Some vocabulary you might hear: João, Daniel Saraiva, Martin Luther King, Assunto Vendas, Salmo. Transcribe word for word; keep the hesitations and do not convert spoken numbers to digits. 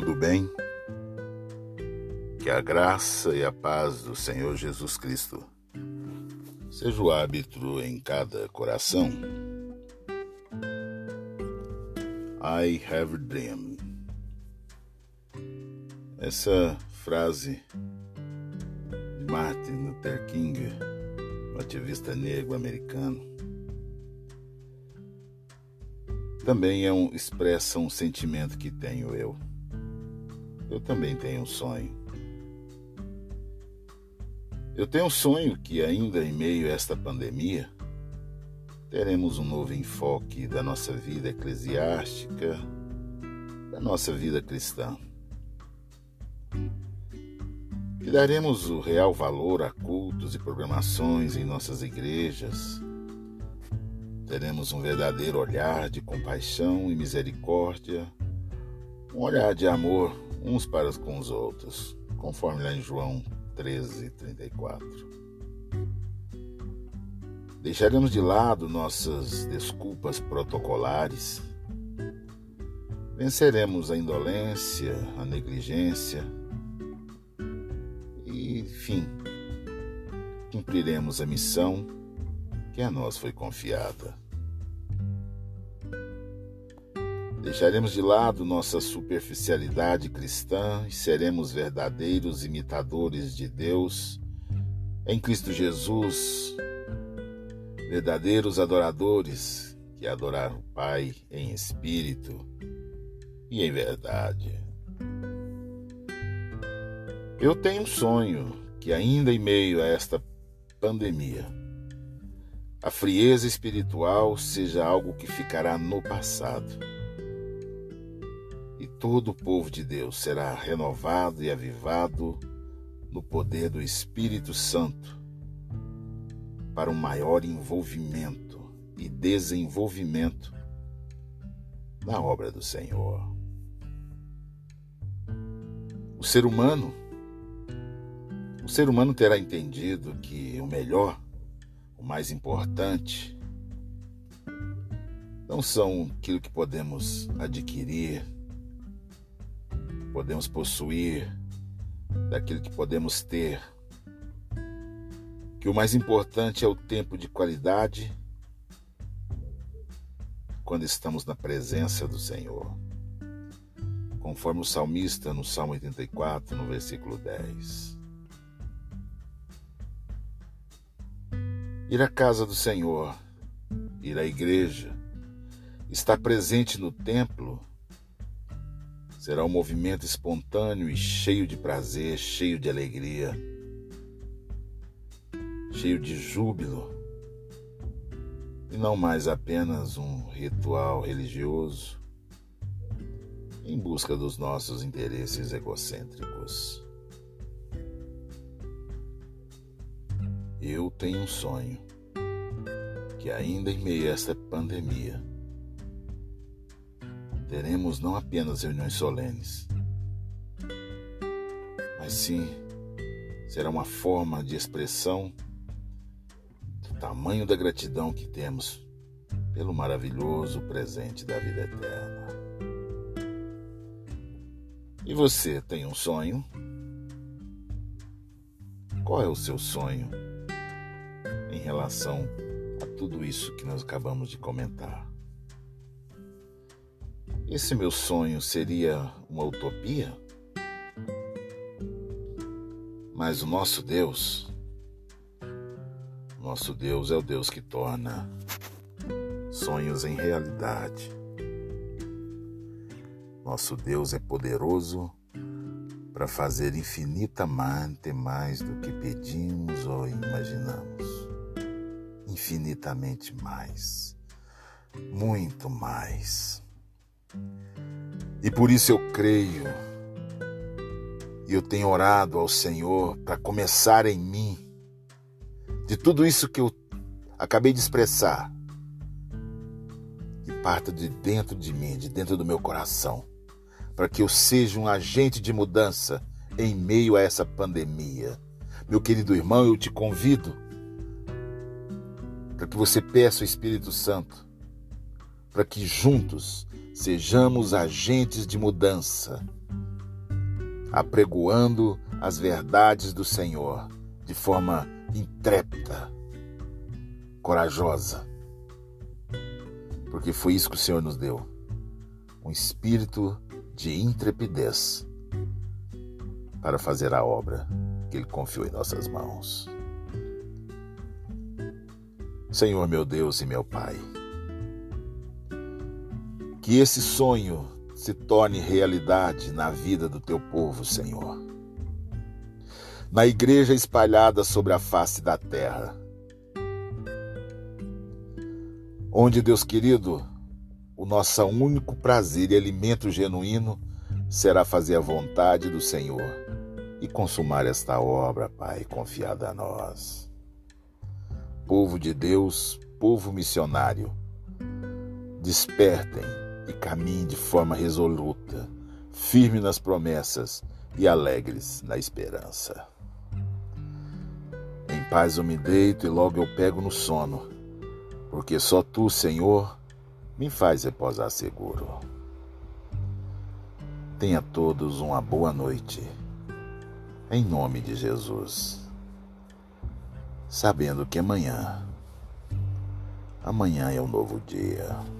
todo o bem, que a graça e a paz do Senhor Jesus Cristo seja o árbitro em cada coração. I have a dream. Essa frase de Martin Luther King, um ativista negro americano, também é um, expressa um sentimento que tenho eu. Eu também tenho um sonho. Eu tenho um sonho que ainda em meio a esta pandemia teremos um novo enfoque da nossa vida eclesiástica, da nossa vida cristã. E daremos o real valor a cultos e programações em nossas igrejas. Teremos um verdadeiro olhar de compaixão e misericórdia, um olhar de amor uns para com os outros, conforme lá em João treze, trinta e quatro. Deixaremos de lado nossas desculpas protocolares. Venceremos a indolência, a negligência e, enfim, cumpriremos a missão que a nós foi confiada. Deixaremos de lado nossa superficialidade cristã e seremos verdadeiros imitadores de Deus em Cristo Jesus, verdadeiros adoradores que adoraram o Pai em espírito e em verdade. Eu tenho um sonho que ainda em meio a esta pandemia, a frieza espiritual seja algo que ficará no passado e todo o povo de Deus será renovado e avivado no poder do Espírito Santo, para um maior envolvimento e desenvolvimento na obra do Senhor. O ser humano, o ser humano terá entendido que o melhor, o mais importante, não são aquilo que podemos adquirir, podemos possuir, daquilo que podemos ter, que o mais importante é o tempo de qualidade quando estamos na presença do Senhor, conforme o salmista no Salmo oitenta e quatro, no versículo dez. Ir à casa do Senhor, ir à igreja, estar presente no templo, será um movimento espontâneo e cheio de prazer, cheio de alegria, cheio de júbilo, e não mais apenas um ritual religioso em busca dos nossos interesses egocêntricos. Eu tenho um sonho que ainda em meio a esta pandemia teremos não apenas reuniões solenes, mas sim será uma forma de expressão tamanho da gratidão que temos pelo maravilhoso presente da vida eterna. E você tem um sonho? Qual é o seu sonho em relação a tudo isso que nós acabamos de comentar? Esse meu sonho seria uma utopia? Mas o nosso Deus... Nosso Deus é o Deus que torna sonhos em realidade. Nosso Deus é poderoso para fazer infinitamente mais do que pedimos ou imaginamos. Infinitamente mais. Muito mais. E por isso eu creio e eu tenho orado ao Senhor para começar em mim, de tudo isso que eu acabei de expressar, que parta de dentro de mim, de dentro do meu coração, para que eu seja um agente de mudança em meio a essa pandemia. Meu querido irmão, eu te convido para que você peça ao Espírito Santo, para que juntos sejamos agentes de mudança apregoando as verdades do Senhor de forma intrépida, corajosa, porque foi isso que o Senhor nos deu, um espírito de intrepidez para fazer a obra que Ele confiou em nossas mãos. Senhor meu Deus e meu Pai, que esse sonho se torne realidade na vida do Teu povo, Senhor, na igreja espalhada sobre a face da terra, onde, Deus querido, o nosso único prazer e alimento genuíno será fazer a vontade do Senhor e consumar esta obra, Pai, confiada a nós. Povo de Deus, povo missionário, despertem e caminhem de forma resoluta, firme nas promessas e alegres na esperança. Em paz eu me deito e logo eu pego no sono, porque só Tu, Senhor, me faz repousar seguro. Tenha todos uma boa noite, em nome de Jesus, sabendo que amanhã, amanhã é um novo dia.